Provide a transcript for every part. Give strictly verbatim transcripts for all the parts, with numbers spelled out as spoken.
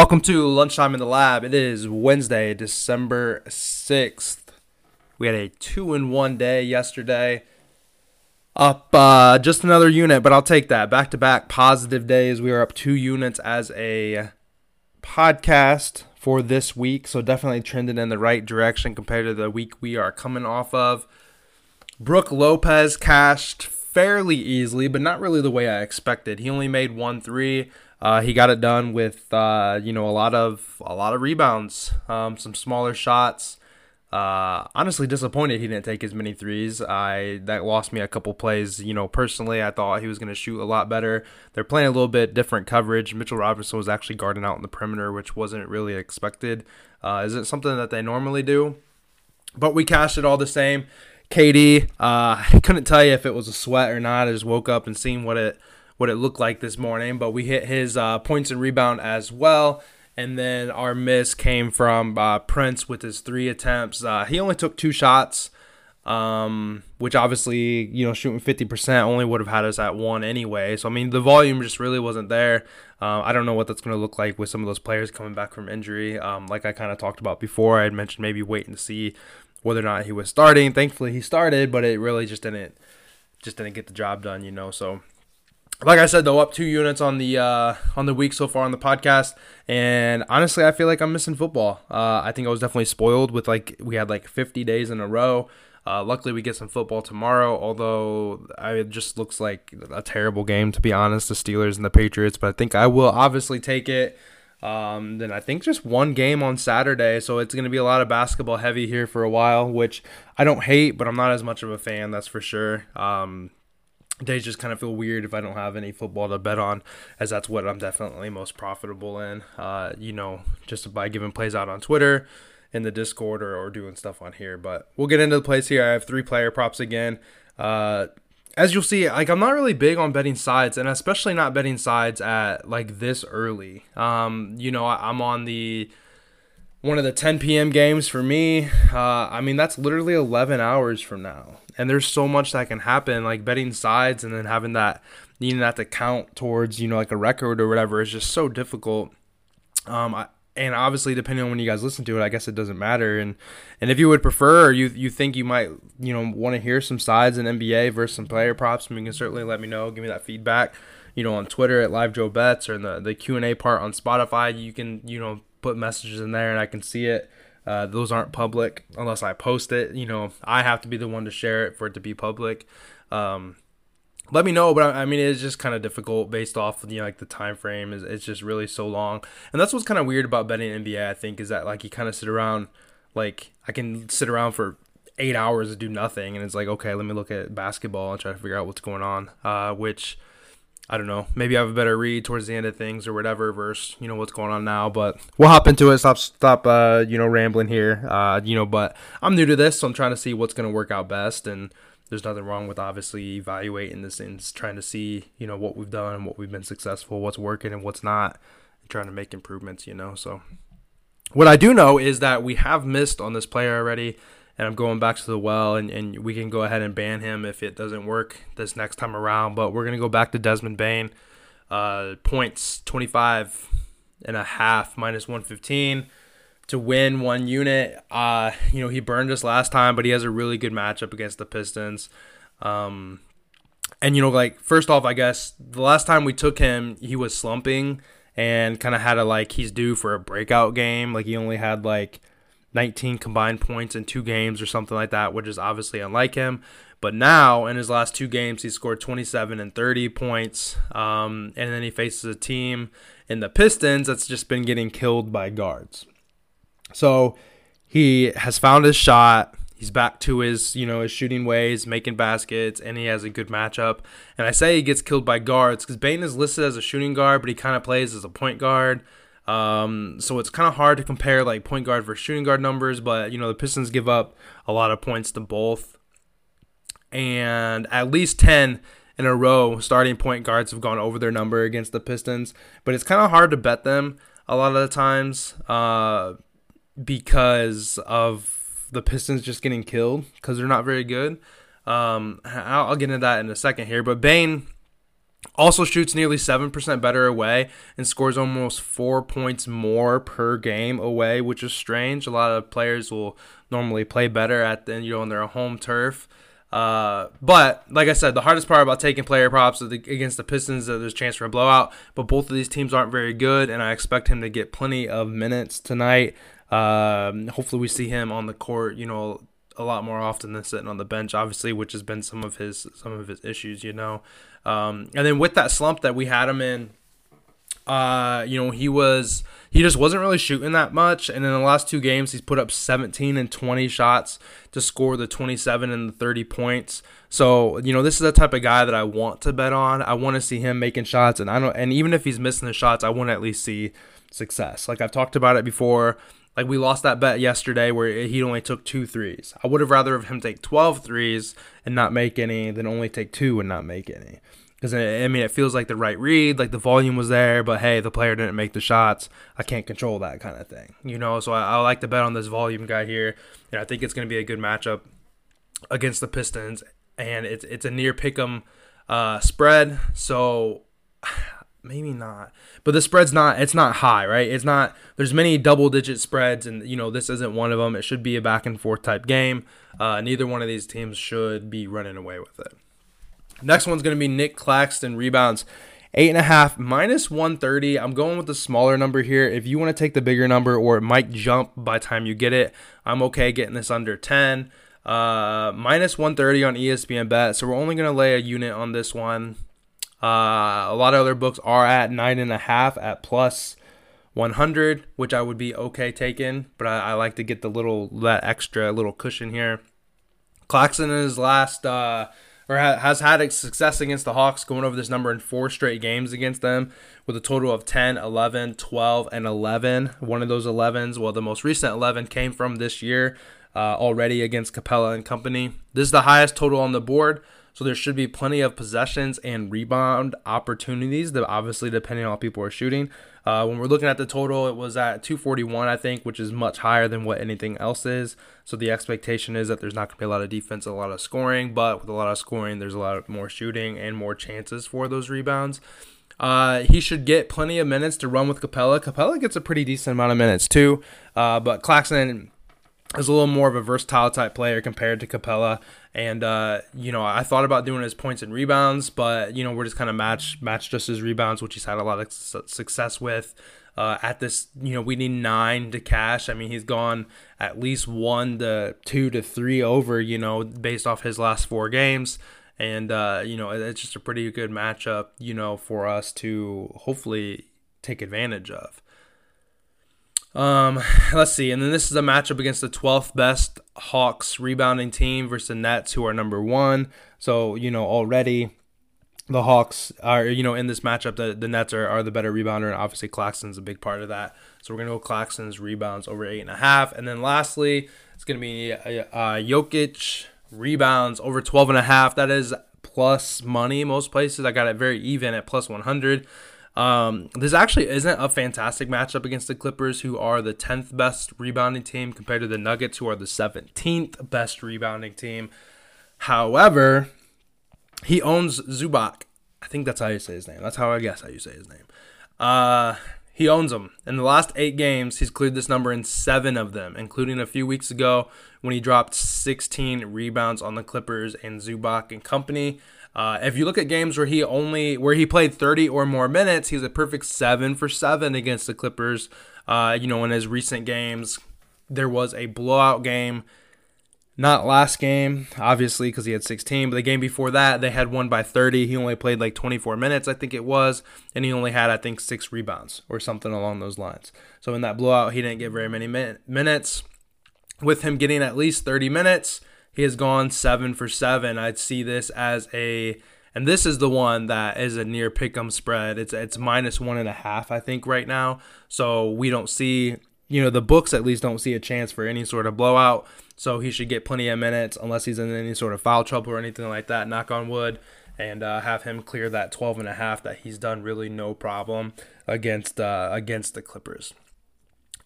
Welcome to Lunchtime in the Lab. It is Wednesday, December sixth. We had a two in one day yesterday. Up uh, just another unit, but I'll take that. Back-to-back positive days. We are up two units as a podcast for this week, so definitely trending in the right direction compared to the week we are coming off of. Brooke Lopez cashed fairly easily, but not really the way I expected. He only made one three. Uh, he got it done with uh, you know a lot of a lot of rebounds, um, some smaller shots. Uh, honestly, disappointed he didn't take as many threes. I that lost me a couple plays. You know, personally, I thought he was going to shoot a lot better. They're playing a little bit different coverage. Mitchell Robinson was actually guarding out in the perimeter, which wasn't really expected. Uh, isn't something that they normally do, but we cashed it all the same. K D, uh, I couldn't tell you if it was a sweat or not. I just woke up and seen what it. what it looked like this morning, but we hit his uh, points and rebound as well, and then our miss came from uh, Prince with his three attempts. Uh, he only took two shots, um, which obviously, you know, shooting fifty percent only would have had us at one anyway, so I mean, the volume just really wasn't there. Uh, I don't know what that's going to look like with some of those players coming back from injury. Um, like I kind of talked about before, I had mentioned maybe waiting to see whether or not he was starting. Thankfully, he started, but it really just didn't, just didn't get the job done, you know, so... Like I said, though, up two units on the uh, on the week so far on the podcast, and honestly, I feel like I'm missing football. Uh, I think I was definitely spoiled with, like, we had like fifty days in a row. Uh, luckily, we get some football tomorrow, although I, it just looks like a terrible game, to be honest, the Steelers and the Patriots, but I think I will obviously take it. Um, then I think just one game on Saturday, so it's going to be a lot of basketball heavy here for a while, which I don't hate, but I'm not as much of a fan, that's for sure. Um Days just kind of feel weird if I don't have any football to bet on, as that's what I'm definitely most profitable in, uh, you know, just by giving plays out on Twitter, in the Discord, or, or doing stuff on here. But we'll get into the plays here. I have three player props again. Uh, as you'll see, like, I'm not really big on betting sides, and especially not betting sides at, like, this early. Um, you know, I, I'm on the... one of the ten p.m. games for me, uh, I mean, that's literally eleven hours from now. And there's so much that can happen, like betting sides and then having that, needing that to count towards, you know, like a record or whatever is just so difficult. Um, I, and obviously, depending on when you guys listen to it, I guess it doesn't matter. And and if you would prefer, or you, you think you might, you know, want to hear some sides in N B A versus some player props, I mean, you can certainly let me know. Give me that feedback, you know, on Twitter at LiveJoeBets, or in the, the Q and A part on Spotify. You can, you know, put messages in there and I can see it. Uh, those aren't public unless I post it. You know, I have to be the one to share it for it to be public. Um, let me know, but I, I mean, it's just kind of difficult based off of, you know, like the time frame. Is it's just really so long, and that's what's kind of weird about betting N B A. I think is that like you kind of sit around, like I can sit around for eight hours and do nothing, and it's like, okay, let me look at basketball and try to figure out what's going on. Uh, which I don't know, maybe I have a better read towards the end of things or whatever versus, you know, what's going on now, but we'll hop into it. Stop, stop, uh, you know, rambling here, uh, you know, but I'm new to this, so I'm trying to see what's going to work out best, and there's nothing wrong with obviously evaluating this and trying to see, you know, what we've done, what we've been successful, what's working and what's not, and trying to make improvements, you know, so. What I do know is that we have missed on this player already, and I'm going back to the well, and, and we can go ahead and ban him if it doesn't work this next time around. But we're going to go back to Desmond Bain. Uh, points, twenty-five and a half, minus one fifteen to win one unit. Uh, you know, he burned us last time, but he has a really good matchup against the Pistons. Um, and, you know, like, first off, I guess, the last time we took him, he was slumping and kind of had a, like, he's due for a breakout game. Like, he only had, like, nineteen combined points in two games or something like that, which is obviously unlike him. But now, in his last two games, he scored twenty-seven and thirty points, um, and then he faces a team in the Pistons that's just been getting killed by guards. So he has found his shot. He's back to his, you know, his shooting ways, making baskets, and he has a good matchup. And I say he gets killed by guards because Bain is listed as a shooting guard, but he kind of plays as a point guard. Um, so it's kind of hard to compare like point guard versus shooting guard numbers, but you know, the Pistons give up a lot of points to both, and at least ten in a row starting point guards have gone over their number against the Pistons, but it's kind of hard to bet them a lot of the times, uh, because of the Pistons just getting killed because they're not very good. Um, I'll, I'll get into that in a second here, but Bain Also shoots nearly seven percent better away and scores almost four points more per game away, which is strange. A lot of players will normally play better at the, you know, on their home turf. Uh, but, like I said, the hardest part about taking player props against the Pistons is that there's a chance for a blowout. But both of these teams aren't very good, and I expect him to get plenty of minutes tonight. Um, hopefully we see him on the court, you know, a lot more often than sitting on the bench, obviously, which has been some of his some of his issues, you know. Um, and then with that slump that we had him in, uh, you know, he was he just wasn't really shooting that much. And in the last two games, he's put up seventeen and twenty shots to score the twenty-seven and the thirty points. So, you know, this is the type of guy that I want to bet on. I want to see him making shots, and I don't. And even if he's missing the shots, I want to at least see success. Like I've talked about it before. Like, we lost that bet yesterday where he only took two threes. I would have rather have him take twelve threes and not make any than only take two and not make any. Because, I mean, it feels like the right read, like the volume was there, but, hey, the player didn't make the shots. I can't control that kind of thing, you know. So I, I like to bet on this volume guy here, and I think it's going to be a good matchup against the Pistons. And it's, it's a near pick'em uh, spread, so maybe not, but the spread's not, it's not high, right? It's not, there's many double digit spreads, and, you know, this isn't one of them. It should be a back and forth type game. Uh, neither one of these teams should be running away with it. Next one's going to be Nick Claxton rebounds, eight and a half minus one thirty. I'm going with the smaller number here. If you want to take the bigger number, or it might jump by the time you get it, I'm okay getting this under ten, uh, minus one thirty on E S P N Bet. So we're only going to lay a unit on this one. Uh, a lot of other books are at nine and a half at plus one hundred, which I would be okay taking, but I, I like to get the little, that extra little cushion here. Claxton in his last, uh, or ha- has had success against the Hawks, going over this number in four straight games against them with a total of ten, eleven, twelve, and eleven. One of those elevens, well, the most recent eleven came from this year, uh, already against Capella and company. This is the highest total on the board. So there should be plenty of possessions and rebound opportunities, that obviously depending on how people are shooting. Uh, when we're looking at the total, it was at two forty-one, I think, which is much higher than what anything else is. So the expectation is that there's not going to be a lot of defense, a lot of scoring. But with a lot of scoring, there's a lot more shooting and more chances for those rebounds. Uh, he should get plenty of minutes to run with Capella. Capella gets a pretty decent amount of minutes too. Uh, but Claxton is a little more of a versatile type player compared to Capella. And, uh, you know, I thought about doing his points and rebounds, but, you know, we're just kind of match match just his rebounds, which he's had a lot of su- success with. Uh, at this, you know, we need nine to cash. I mean, he's gone at least one to two to three over, you know, based off his last four games. And, uh, you know, it's just a pretty good matchup, you know, for us to hopefully take advantage of. Um, let's see. And then this is a matchup against the twelfth best Hawks rebounding team versus the Nets, who are number one. So, you know, already the Hawks are, you know, in this matchup, the, the Nets are, are the better rebounder, and obviously Claxton's a big part of that. So we're going to go Claxton's rebounds over eight and a half. And then lastly, it's going to be uh, Jokic rebounds over twelve and a half. That is plus money most places. I got it very even at plus one hundred. Um, this actually isn't a fantastic matchup against the Clippers, who are the tenth best rebounding team, compared to the Nuggets, who are the seventeenth best rebounding team. However, he owns Zubac. I think that's how you say his name. That's how I guess how you say his name. Uh, he owns him. In the last eight games, he's cleared this number in seven of them, including a few weeks ago when he dropped sixteen rebounds on the Clippers and Zubac and company. Uh, if you look at games where he only where he played thirty or more minutes, he's a perfect seven for seven against the Clippers. Uh, you know, in his recent games, there was a blowout game, not last game, obviously, because he had sixteen. But the game before that, they had won by thirty. He only played like twenty-four minutes, I think it was, and he only had I think six rebounds or something along those lines. So in that blowout, he didn't get very many min- minutes. With him getting at least thirty minutes, he has gone seven for seven. I'd see this as a, and this is the one that is a near pick'em spread. It's it's minus one and a half, I think, right now. So we don't see, you know, the books at least don't see a chance for any sort of blowout. So he should get plenty of minutes unless he's in any sort of foul trouble or anything like that, knock on wood, and uh, have him clear that twelve and a half that he's done really no problem against uh, against the Clippers.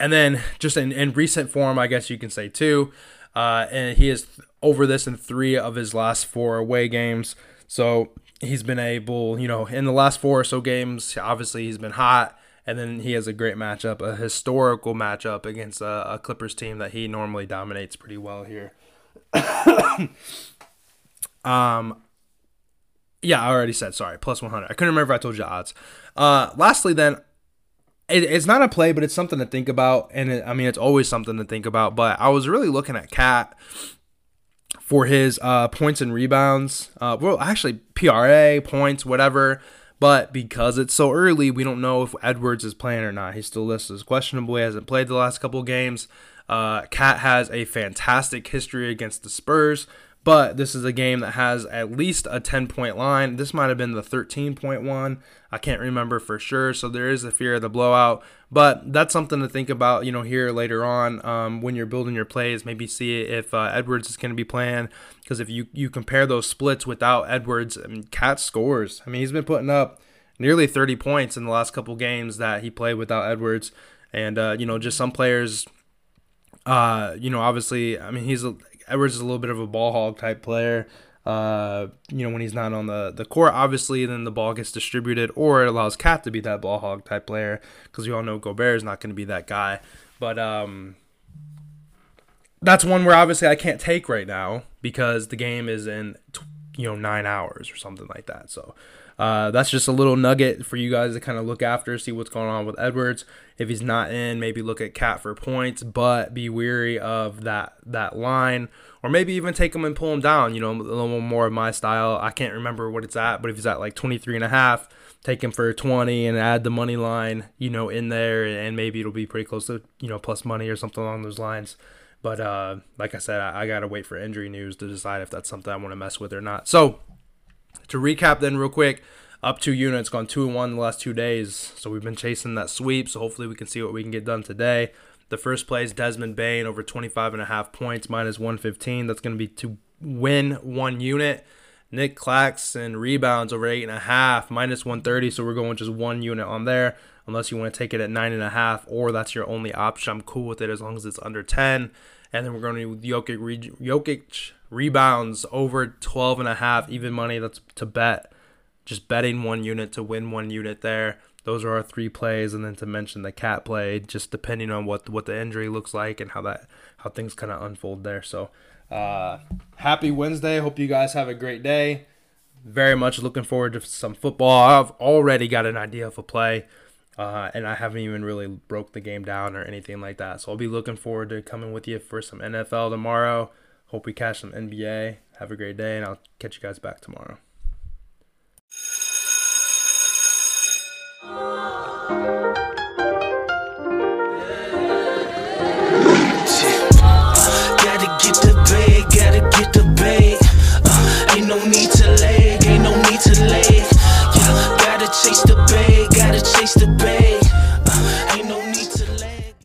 And then just in, in recent form, I guess you can say too, Uh, and he is th- over this in three of his last four away games. So he's been able, you know, in the last four or so games, obviously he's been hot. And then he has a great matchup, a historical matchup against a, a Clippers team that he normally dominates pretty well here. um, yeah, I already said, sorry, plus one hundred. I couldn't remember if I told you the odds. Uh, lastly then, it, it's not a play, but it's something to think about. And it, I mean, it's always something to think about, but I was really looking at Cat for his uh, points and rebounds. Uh, well, actually P R A, points, whatever. But because it's so early, we don't know if Edwards is playing or not. He's still listed as questionable. He hasn't played the last couple games. Uh, Cat has a fantastic history against the Spurs, but this is a game that has at least a ten-point line. This might have been the thirteen-point one. I can't remember for sure, so there is a fear of the blowout. But that's something to think about, you know, here later on um, when you're building your plays. Maybe see if uh, Edwards is going to be playing, because if you, you compare those splits without Edwards, I mean, Cat scores. I mean, he's been putting up nearly thirty points in the last couple games that he played without Edwards. And, uh, you know, just some players, uh, you know, obviously, I mean, he's a Edwards is a little bit of a ball hog type player. Uh, you know, when he's not on the, the court, obviously, then the ball gets distributed, or it allows Cat to be that ball hog type player, because we all know Gobert is not going to be that guy. But um, that's one where obviously I can't take right now because the game is in, you know, nine hours or something like that. So uh, that's just a little nugget for you guys to kind of look after, see what's going on with Edwards. If he's not in, maybe look at Cat for points, but be wary of that that line, or maybe even take him and pull him down, you know, a little more of my style. I can't remember what it's at, but if he's at like twenty-three and a half, take him for twenty and add the money line, you know, in there, and maybe it'll be pretty close to, you know, plus money or something along those lines. But uh, like I said, I, I got to wait for injury news to decide if that's something I want to mess with or not. So to recap then real quick, up two units, gone two and one the last two days. So we've been chasing that sweep. So hopefully we can see what we can get done today. The first play is Desmond Bain over twenty-five and a half points, minus one fifteen. That's going to be to win one unit. Nick Claxton rebounds over eight and a half, minus one thirty. So we're going just one unit on there, unless you want to take it at nine and a half, or that's your only option. I'm cool with it as long as it's under ten. And then we're going to Jokic, re- Jokic rebounds over twelve and a half, even money. That's to bet. Just betting one unit to win one unit there. Those are our three plays, and then to mention the Cat play, just depending on what what the injury looks like and how that how things kind of unfold there. So uh, happy Wednesday. Hope you guys have a great day. Very much looking forward to some football. I've already got an idea of a play, uh, and I haven't even really broke the game down or anything like that. So I'll be looking forward to coming with you for some N F L tomorrow. Hope we catch some N B A. Have a great day, and I'll catch you guys back tomorrow.